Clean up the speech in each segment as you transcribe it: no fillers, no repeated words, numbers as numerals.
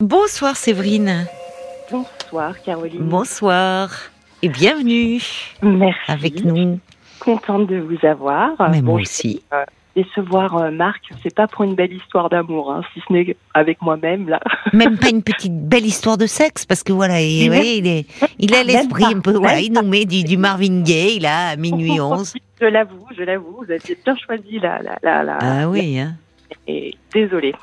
Bonsoir Séverine. Bonsoir Caroline. Bonsoir et bienvenue. Merci. Avec nous. Contente de vous avoir. Mais moi aussi. Décevoir Marc, c'est pas pour une belle histoire d'amour, hein, si ce n'est avec moi-même là. Même pas une petite belle histoire de sexe, parce que voilà, il a l'esprit un peu, voilà, il nous met du Marvin Gaye là à minuit 11. Je l'avoue, vous avez bien choisi la. Ah oui. Hein. Et désolée.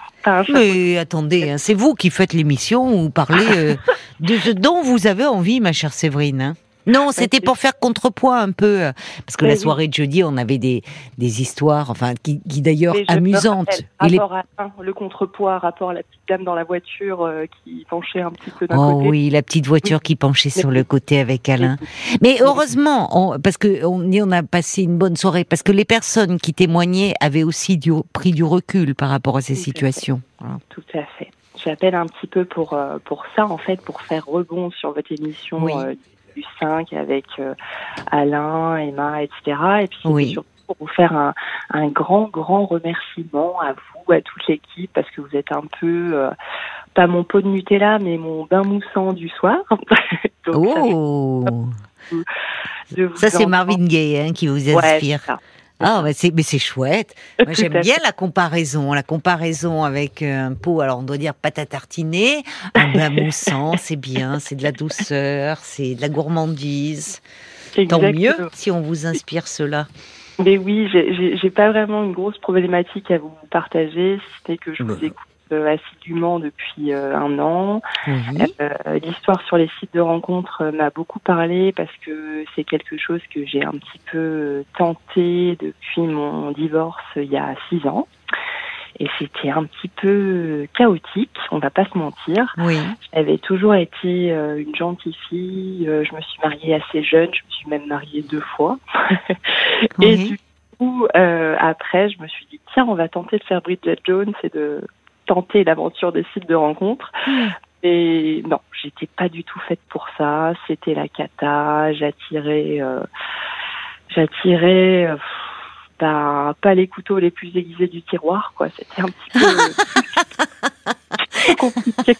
Mais attendez, hein, c'est vous qui faites l'émission ou parlez de ce dont vous avez envie, ma chère Séverine. Hein. Non, c'était pour faire contrepoids un peu, parce que la soirée de jeudi, on avait des histoires, enfin, qui d'ailleurs amusantes. Le contrepoids, rapport à la petite dame dans la voiture qui penchait un petit peu d'un côté. Oh oui, la petite voiture qui penchait sur le côté avec Alain. Mais heureusement, parce que on a passé une bonne soirée, parce que les personnes qui témoignaient avaient aussi pris du recul par rapport à ces situations. Voilà. Tout à fait. J'appelle un petit peu pour ça, en fait, pour faire rebond sur votre émission. Oui. Du 5 avec Alain, Emma, etc. Et puis surtout pour vous faire un grand remerciement à vous, à toute l'équipe, parce que vous êtes un peu, pas mon pot de Nutella, mais mon bain moussant du soir. Donc, ça c'est Marvin Gaye hein, qui vous inspire. Ouais, ah, mais c'est chouette. Moi, j'aime bien la comparaison avec un pot, alors on doit dire pâte à tartiner, un bain moussant, c'est bien, c'est de la douceur, c'est de la gourmandise. Exactement. Tant mieux si on vous inspire cela. Mais oui, j'ai pas vraiment une grosse problématique à vous partager, c'était que je vous écoute assidûment depuis un an. L'histoire sur les sites de rencontres m'a beaucoup parlé parce que c'est quelque chose que j'ai un petit peu tenté depuis mon divorce il y a 6 ans. Et c'était un petit peu chaotique, on va pas se mentir. Oui. J'avais toujours été une gentille fille, je me suis mariée assez jeune, je me suis même mariée 2 fois. Et du coup, après, je me suis dit, tiens, on va tenter de faire Bridget Jones et de tenter l'aventure des sites de rencontres. Et non, j'étais pas du tout faite pour ça. C'était la cata. J'attirais pas les couteaux les plus aiguisés du tiroir, quoi. C'était un petit peu compliqué.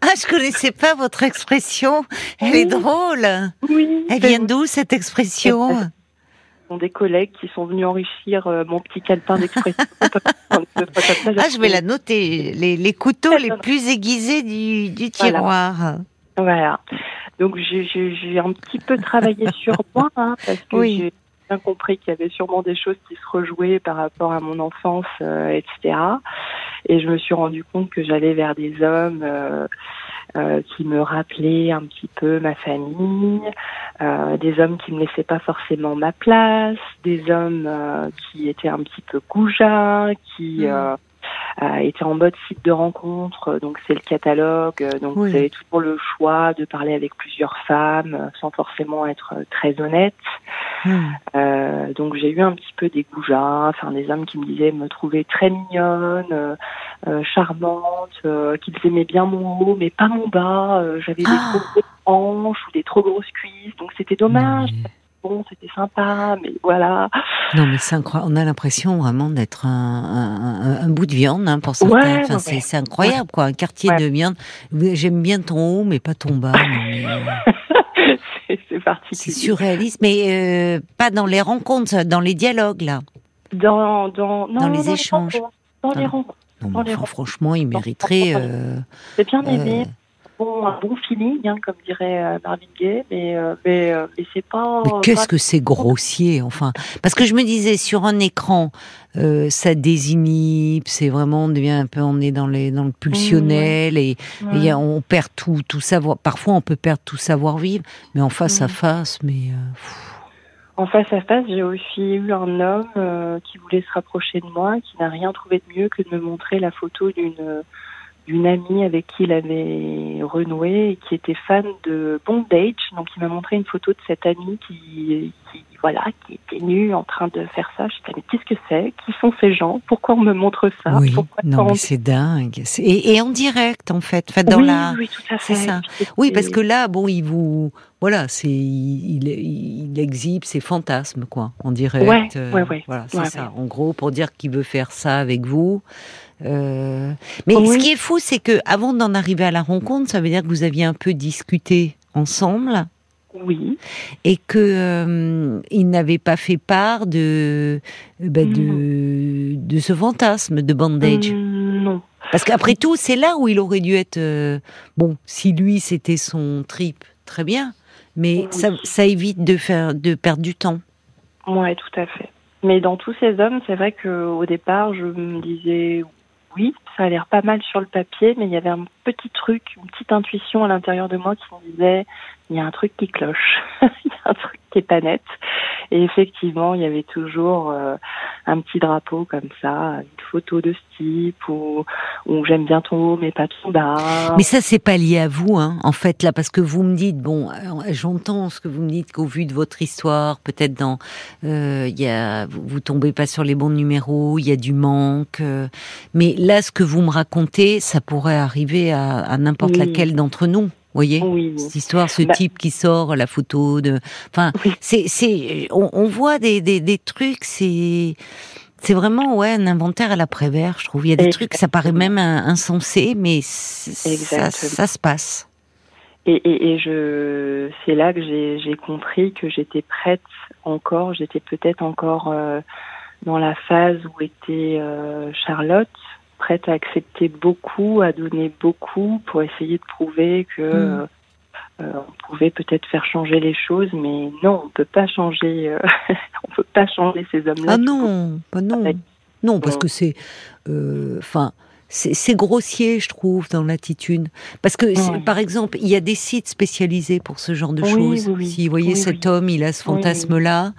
Ah, je connaissais pas votre expression. Elle est drôle. Oui. Elle vient d'où, cette expression ? Des collègues qui sont venus enrichir mon petit calepin d'expression. Ah, je vais la noter. Les couteaux les plus aiguisés du tiroir. Voilà. Donc, j'ai un petit peu travaillé sur moi, hein, parce que j'ai bien compris qu'il y avait sûrement des choses qui se rejouaient par rapport à mon enfance, etc. Et je me suis rendu compte que j'allais vers des hommes qui me rappelaient un petit peu ma famille, des hommes qui me laissaient pas forcément ma place, des hommes qui étaient un petit peu goujats, qui étaient en mode site de rencontre, donc c'est le catalogue, donc vous avez toujours le choix de parler avec plusieurs femmes sans forcément être très honnête. Donc j'ai eu un petit peu des goujats, enfin des hommes qui me disaient me trouver très mignonne, charmante, qu'ils aimaient bien mon haut mais pas mon bas, j'avais des trop grosses hanches ou des trop grosses cuisses, donc c'était dommage. Bon, c'était sympa, mais voilà. Non, mais c'est incroyable. On a l'impression vraiment d'être un bout de viande, hein, pour certains. Enfin, c'est incroyable, quoi. Un quartier de viande. J'aime bien ton haut, mais pas ton bas. C'est particulier. C'est surréaliste, mais pas dans les rencontres, dans les dialogues, là. Dans les échanges. Dans les rencontres. Non, mais enfin, franchement, il mériterait... C'est bien aimé. Un bon feeling, hein, comme dirait Marvin Gaye, mais c'est pas... Mais qu'est-ce que c'est grossier, enfin. Parce que je me disais, sur un écran, ça désinhibe, c'est vraiment, on devient un peu, on est dans le pulsionnel, et on perd tout savoir. Parfois, on peut perdre tout savoir-vivre, mais en face à face, mais... En face à face, j'ai aussi eu un homme qui voulait se rapprocher de moi, qui n'a rien trouvé de mieux que de me montrer la photo d'une amie avec qui il avait renoué et qui était fan de bondage. Donc, il m'a montré une photo de cette amie qui était nue en train de faire ça. Je me disais, mais qu'est-ce que c'est ? Qui sont ces gens ? Pourquoi on me montre ça ? Mais c'est dingue. Et en direct, en fait. Enfin, oui, tout à fait. C'est ça. Oui, parce que là, bon, il vous... Voilà, il exhibe ses fantasmes, quoi, en direct. Voilà, c'est ça. En gros, pour dire qu'il veut faire ça avec vous, Mais ce qui est fou, c'est que avant d'en arriver à la rencontre, ça veut dire que vous aviez un peu discuté ensemble. Oui. Et que il n'avait pas fait part de ce fantasme de bandage. Non. Parce qu'après tout, c'est là où il aurait dû être. Bon, si lui c'était son trip, très bien. Mais oui. ça évite de perdre du temps. Ouais, tout à fait. Mais dans tous ces hommes, c'est vrai qu'au départ, je me disais oui, ça a l'air pas mal sur le papier, mais il y avait un petit truc, une petite intuition à l'intérieur de moi qui me disait il y a un truc qui cloche, il y a un truc qui est pas net. Et effectivement, il y avait toujours un petit drapeau comme ça, une photo de ce type, ou j'aime bien ton haut mais pas ton bas. Mais ça, c'est pas lié à vous, hein, en fait, là, parce que vous me dites, bon, j'entends ce que vous me dites qu'au vu de votre histoire, peut-être dans, vous tombez pas sur les bons numéros, il y a du manque, mais là, ce que vous me racontez, ça pourrait arriver à n'importe laquelle d'entre nous. Vous voyez, cette histoire, ce type qui sort la photo de, enfin, on voit des trucs, c'est vraiment un inventaire à la Prévert, je trouve. Il y a des trucs, ça paraît même insensé, mais ça se passe. Et c'est là que j'ai compris que j'étais prête encore, j'étais peut-être encore dans la phase où était Charlotte. Prête à accepter beaucoup, à donner beaucoup pour essayer de prouver que on pouvait peut-être faire changer les choses, mais non, on peut pas changer. On peut pas changer ces hommes-là. Ah non, bah non, non, parce que c'est, enfin. C'est grossier, je trouve, dans l'attitude. Parce que, par exemple, il y a des sites spécialisés pour ce genre de choses. Si vous voyez cet homme, il a ce fantasme-là.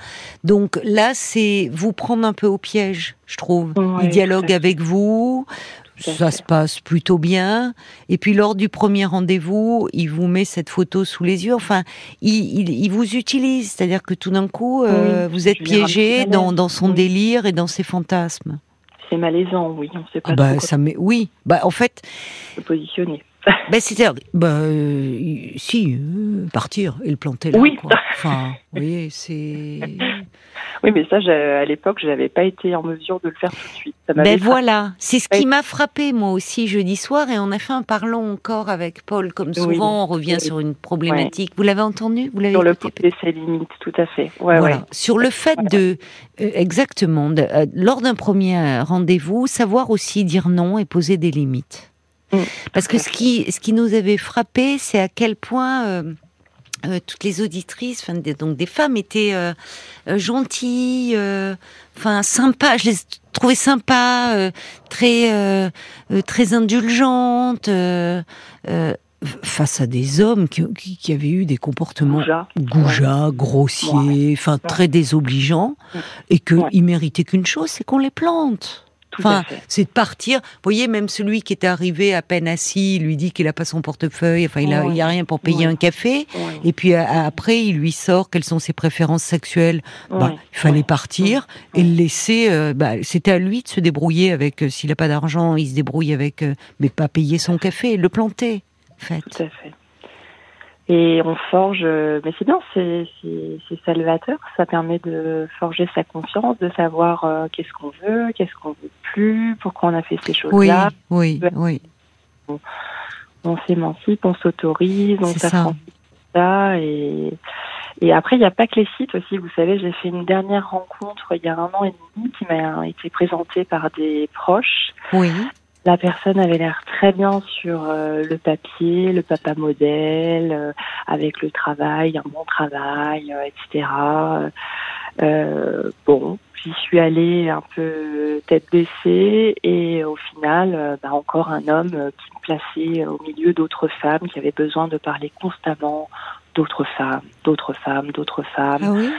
Donc là, c'est vous prendre un peu au piège, je trouve. Il dialogue avec vous, ça se passe plutôt bien. Et puis lors du premier rendez-vous, il vous met cette photo sous les yeux. Enfin, il vous utilise. C'est-à-dire que tout d'un coup, vous êtes piégé dans son délire et dans ses fantasmes. C'est malaisant, oui. On sait pas ça met... Oui, en fait... Se positionner. C'est-à-dire... partir et le planter là, quoi. Enfin, vous voyez, c'est... Oui, mais ça, à l'époque, je n'avais pas été en mesure de le faire tout de suite. Ça m'avait voilà, c'est ce qui m'a frappée, moi aussi, jeudi soir, et on a fait un parlons encore avec Paul, comme souvent, on revient sur une problématique. Vous l'avez entendu ? Vous l'avez sur écouté, le côté, ses limites, tout à fait. Ouais, voilà. Ouais. Sur le fait de... exactement, lors d'un premier rendez-vous, savoir aussi dire non et poser des limites. Parce que ce qui nous avait frappé, c'est à quel point... toutes les auditrices, donc des femmes, étaient gentilles, sympas. Je les trouvais sympas, très indulgentes, face à des hommes qui avaient eu des comportements goujats, grossiers, très désobligeants, et qu'ils méritaient qu'une chose, c'est qu'on les plante. C'est de partir. Vous voyez, même celui qui était arrivé à peine assis, il lui dit qu'il n'a pas son portefeuille, il n'a rien pour payer un café. Et puis après, il lui sort quelles sont ses préférences sexuelles. Il fallait partir et le laisser. C'était à lui de se débrouiller avec. S'il n'a pas d'argent, il se débrouille avec. Mais pas payer son café, le planter, en fait. Tout à fait. Et on forge, mais c'est bien, c'est salvateur, ça permet de forger sa confiance, de savoir qu'est-ce qu'on veut, qu'est-ce qu'on veut plus, pourquoi on a fait ces choses-là. Oui. On s'émancipe, on s'autorise, on s'affranchit de ça. Et après, il n'y a pas que les sites aussi. Vous savez, j'ai fait une dernière rencontre il y a 1 an et demi qui m'a été présentée par des proches. Oui. La personne avait l'air très bien sur le papier, le papa modèle, avec le travail, un bon travail, etc. J'y suis allée un peu tête baissée et au final, encore un homme qui me plaçait au milieu d'autres femmes, qui avait besoin de parler constamment d'autres femmes. Ah oui ?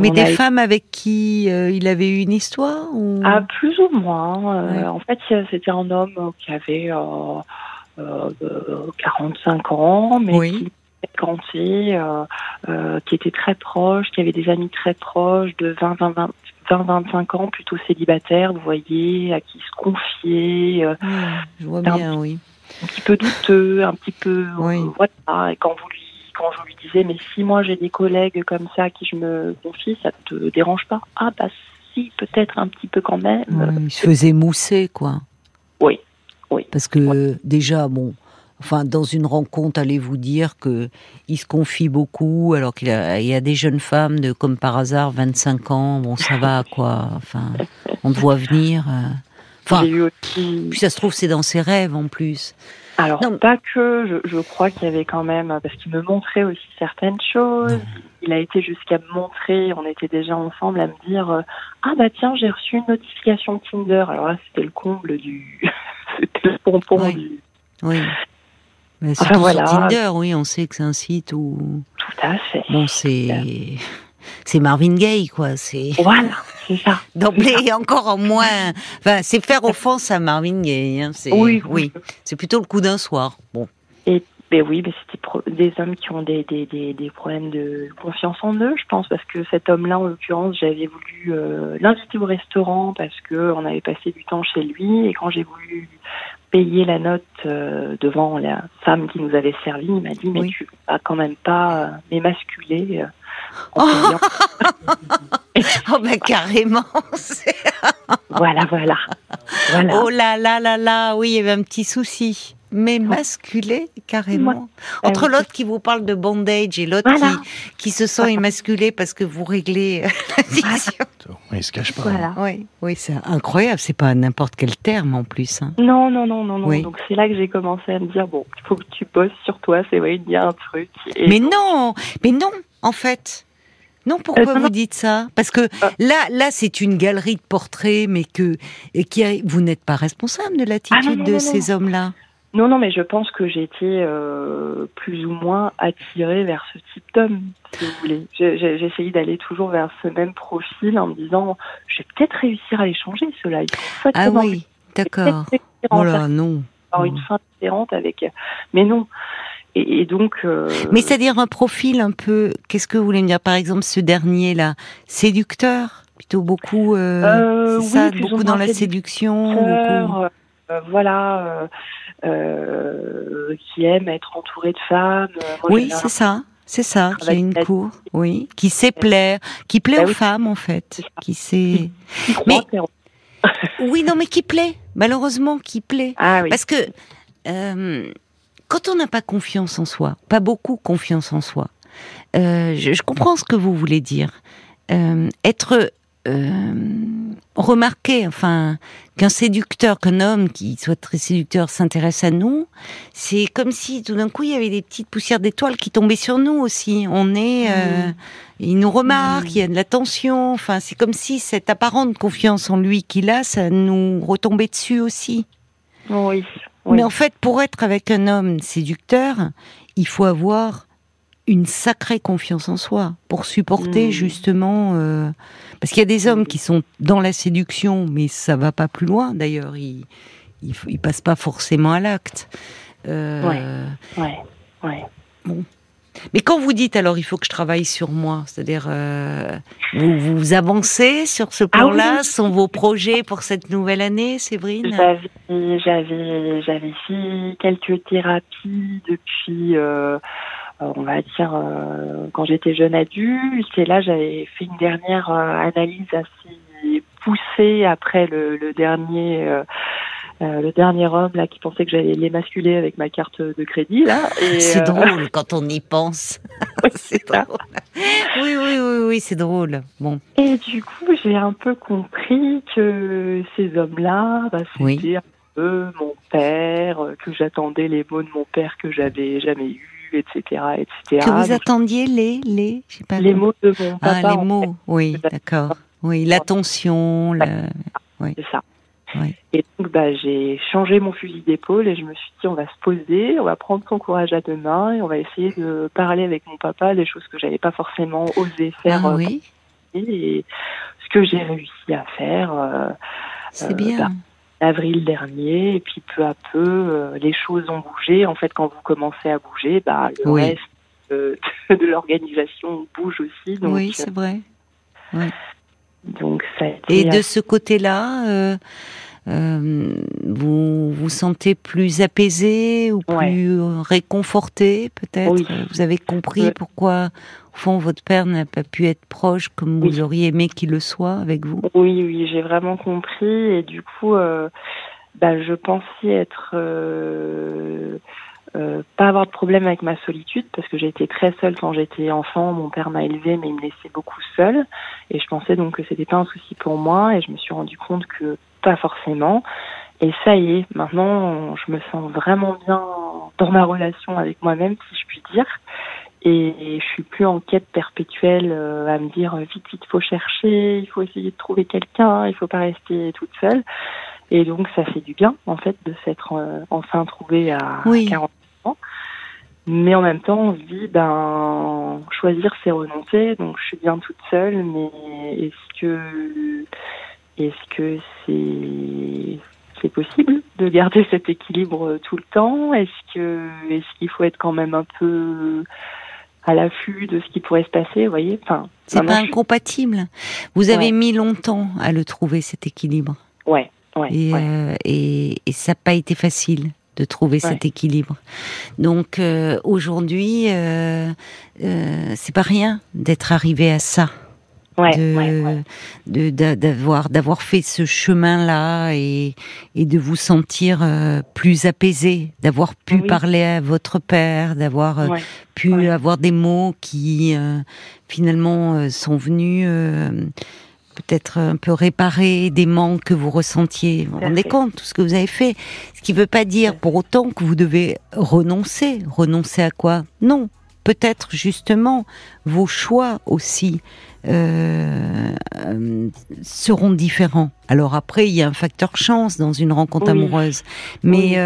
Mais des femmes avec qui il avait eu une histoire ou... Ah, plus ou moins. En fait, c'était un homme qui avait 45 ans, mais qui fréquentait, qui était très proche, qui avait des amis très proches, de 20-25 ans, plutôt célibataire, vous voyez, à qui se confier. Je vois bien, un petit peu douteux, un petit peu... voilà, et quand je lui disais, mais si moi j'ai des collègues comme ça à qui je me confie, ça te dérange pas ? Ah bah si, peut-être un petit peu quand même. Il se faisait mousser, quoi. Oui, oui. Parce que déjà, bon, enfin, dans une rencontre, allez-vous dire qu'il se confie beaucoup, alors qu'il y a des jeunes femmes de, comme par hasard, 25 ans, bon, ça va, quoi. Enfin, on te voit venir. Enfin, puis ça se trouve, c'est dans ses rêves, en plus. Alors, non, pas que, je crois qu'il y avait quand même, parce qu'il me montrait aussi certaines choses. Il a été jusqu'à me montrer, on était déjà ensemble, à me dire ah bah tiens, j'ai reçu une notification Tinder. Alors là, c'était le comble du... c'était le pompon oui. du... Oui, mais surtout enfin, voilà. sur Tinder, oui, on sait que c'est un site où... Tout à fait. Bon, c'est Marvin Gaye, quoi. C'est... Voilà, c'est ça. D'emblée, encore en moins... Enfin, c'est faire offense à Marvin Gaye. Hein. C'est... Oui, oui. C'est plutôt le coup d'un soir. Bon. Et ben oui, mais c'était des hommes qui ont des problèmes de confiance en eux, je pense, parce que cet homme-là, en l'occurrence, j'avais voulu l'inviter au restaurant parce qu'on avait passé du temps chez lui, et quand j'ai voulu payer la note devant la femme qui nous avait servi, il m'a dit, mais oui. tu vas quand même pas m'émasculer en payant. Oh ben carrément. Voilà. Oh là là là là, oui, il y avait un petit souci. Mais masculé, carrément. Moi, entre l'autre qui vous parle de bondage et l'autre qui se sent émasculé parce que vous réglez l'addiction. Il se cache pas. Voilà. Oui, oui, c'est incroyable. C'est pas n'importe quel terme en plus. Hein. Non. Oui. Donc c'est là que j'ai commencé à me dire bon, il faut que tu bosses sur toi. C'est vrai, il y a un truc. Et... Mais non, en fait. Non, pourquoi vous dites ça ? Parce que là, c'est une galerie de portraits, mais vous n'êtes pas responsable de l'attitude de ces hommes-là. Non, mais je pense que j'étais plus ou moins attirée vers ce type d'homme, si vous voulez. J'essayais d'aller toujours vers ce même profil en me disant, je vais peut-être réussir à les changer, ceux-là. Ah oui, d'accord. Oh là, non. Alors une fin différente avec... Mais non. Et donc... Mais c'est-à-dire un profil un peu... Qu'est-ce que vous voulez me dire ? Par exemple, ce dernier-là, séducteur ? Plutôt beaucoup... beaucoup dans la séduction beaucoup... qui aime être entouré de femmes. Moi, oui, c'est ça, qui a une cour, oui, qui sait plaire, qui plaît aux femmes en fait, qui sait. Mais oui, non, mais qui plaît, malheureusement, qui plaît, parce que quand on n'a pas confiance en soi, pas beaucoup confiance en soi, je comprends ce que vous voulez dire, être remarquez, enfin, qu'un séducteur, qu'un homme qui soit très séducteur s'intéresse à nous, c'est comme si tout d'un coup il y avait des petites poussières d'étoiles qui tombaient sur nous aussi. On est, il nous remarque, il y a de l'attention. Enfin, c'est comme si cette apparente confiance en lui qu'il a, ça nous retombait dessus aussi. Oui. Mais en fait, pour être avec un homme séducteur, il faut avoir une sacrée confiance en soi, pour supporter justement... parce qu'il y a des hommes qui sont dans la séduction, mais ça va pas plus loin, d'ailleurs, ils passent pas forcément à l'acte. Ouais. Bon. Mais quand vous dites, alors, il faut que je travaille sur moi, c'est-à-dire, vous avancez sur ce plan-là, sont vos projets pour cette nouvelle année, Séverine ? J'avais fait quelques thérapies depuis... on va dire, quand j'étais jeune adulte, et là j'avais fait une dernière analyse assez poussée après le dernier homme là qui pensait que j'allais l'émasculer avec ma carte de crédit là. Et, c'est drôle quand on y pense. Oui, c'est drôle. Oui, c'est drôle. Bon. Et du coup, j'ai un peu compris que ces hommes-là, c'était un peu mon père, que j'attendais les mots de mon père que j'avais jamais eu. Etc. Que vous attendiez les mots de mon papa. Ah, les mots, oui, d'accord. Oui, l'attention, c'est ça. Oui. Et donc, j'ai changé mon fusil d'épaule et je me suis dit, on va se poser, on va prendre son courage à deux mains et on va essayer de parler avec mon papa des choses que j'avais pas forcément osé faire. Et ce que j'ai réussi à faire, c'est bien. Avril dernier, et puis peu à peu, les choses ont bougé. En fait, quand vous commencez à bouger, le reste de l'organisation bouge aussi. Donc, oui, c'est vrai. Ouais. Donc, ça a été de ce côté-là, vous vous sentez plus apaisé ou plus réconforté, peut-être. Oui. Vous avez compris pourquoi, au fond, votre père n'a pas pu être proche comme vous auriez aimé qu'il le soit avec vous. Oui, j'ai vraiment compris. Et du coup, je pensais être pas avoir de problème avec ma solitude, parce que j'ai été très seule quand j'étais enfant. Mon père m'a élevée, mais il me laissait beaucoup seule, et je pensais donc que c'était pas un souci pour moi, et je me suis rendu compte que pas forcément. Et ça y est, maintenant je me sens vraiment bien dans ma relation avec moi-même, si je puis dire, et je suis plus en quête perpétuelle à me dire vite faut chercher, il faut essayer de trouver quelqu'un, il faut pas rester toute seule. Et donc ça fait du bien en fait de s'être enfin trouvée à 40 ans. Mais en même temps, on se dit, choisir, c'est renoncer. Donc je suis bien toute seule, mais est-ce que c'est possible de garder cet équilibre tout le temps ? Est-ce qu'il faut être quand même un peu à l'affût de ce qui pourrait se passer, vous voyez ? Enfin, c'est pas incompatible. Vous avez mis longtemps à le trouver, cet équilibre. Et ça n'a pas été facile de trouver cet équilibre. Donc aujourd'hui, c'est pas rien d'être arrivé à ça, d'avoir fait ce chemin-là et de vous sentir plus apaisé, d'avoir pu parler à votre père, d'avoir pu avoir des mots qui finalement sont venus. Peut-être un peu réparer des manques que vous ressentiez. Vous vous rendez compte, tout ce que vous avez fait. Ce qui ne veut pas dire pour autant que vous devez renoncer. Renoncer à quoi ? Non. Peut-être justement vos choix aussi seront différents. Alors après, il y a un facteur chance dans une rencontre amoureuse. Mais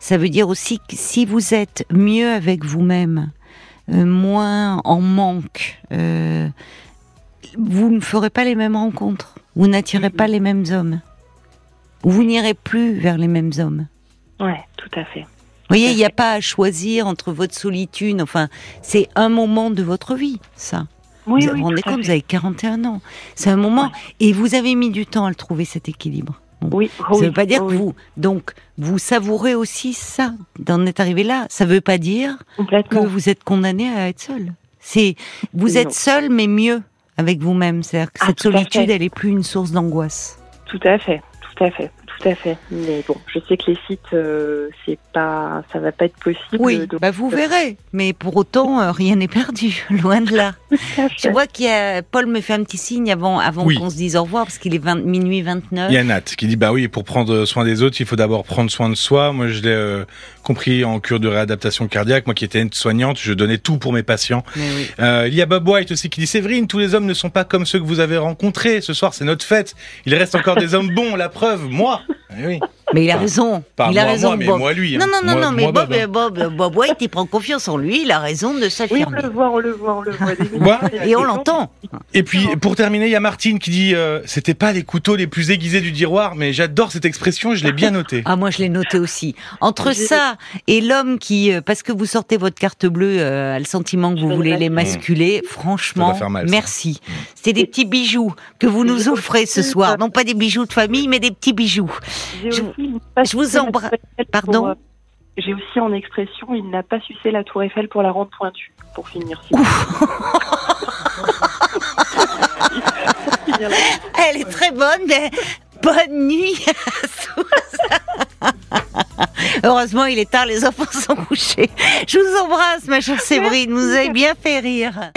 ça veut dire aussi que si vous êtes mieux avec vous-même, moins en manque... vous ne ferez pas les mêmes rencontres, vous n'attirez pas les mêmes hommes, vous n'irez plus vers les mêmes hommes. Ouais, tout à fait. Vous voyez, il n'y a pas à choisir entre votre solitude, enfin, c'est un moment de votre vie, ça. Oui, vous vous rendez compte, vous avez 41 ans, c'est un moment, et vous avez mis du temps à le trouver, cet équilibre. Bon. Ça ne veut pas dire que vous savourez aussi ça, d'en être arrivé là. Ça ne veut pas dire que vous êtes condamné à être seul. Vous êtes seul, mais mieux avec vous-même, c'est-à-dire que cette solitude, elle n'est plus une source d'angoisse. Tout à fait. Mais bon, je sais que les sites, ça va pas être possible. Oui, donc... vous verrez. Mais pour autant, rien n'est perdu, loin de là. Je vois qu'il y a... Paul me fait un petit signe avant qu'on se dise au revoir, parce qu'il est minuit 29. Il y a Nat qui dit, pour prendre soin des autres, il faut d'abord prendre soin de soi. Moi, je l'ai compris en cure de réadaptation cardiaque. Moi qui étais aide-soignante, je donnais tout pour mes patients. Il y a Bob White aussi qui dit, Séverine, tous les hommes ne sont pas comme ceux que vous avez rencontrés. Ce soir, c'est notre fête. Il reste encore des hommes bons, la preuve, moi. Oui. Mais il a raison. Bob White, il prend confiance en lui, il a raison de s'affirmer. On le voit. Et on l'entend. Et puis, pour terminer, il y a Martine qui dit c'était pas les couteaux les plus aiguisés du tiroir, mais j'adore cette expression, je l'ai bien notée. Ah, moi, je l'ai notée aussi. Entre ça et l'homme qui, parce que vous sortez votre carte bleue, a le sentiment que vous voulez l'émasculer, franchement, merci. C'est des petits bijoux que vous nous offrez ce soir. Non pas des bijoux de famille, mais des petits bijoux. Je vous embrasse. Pardon. J'ai aussi en expression, il n'a pas sucé la tour Eiffel pour la rendre pointue. Pour finir. Elle est très bonne, mais bonne nuit à tous. Heureusement, il est tard, les enfants sont couchés. Je vous embrasse, ma chère Séverine, vous avez bien fait rire.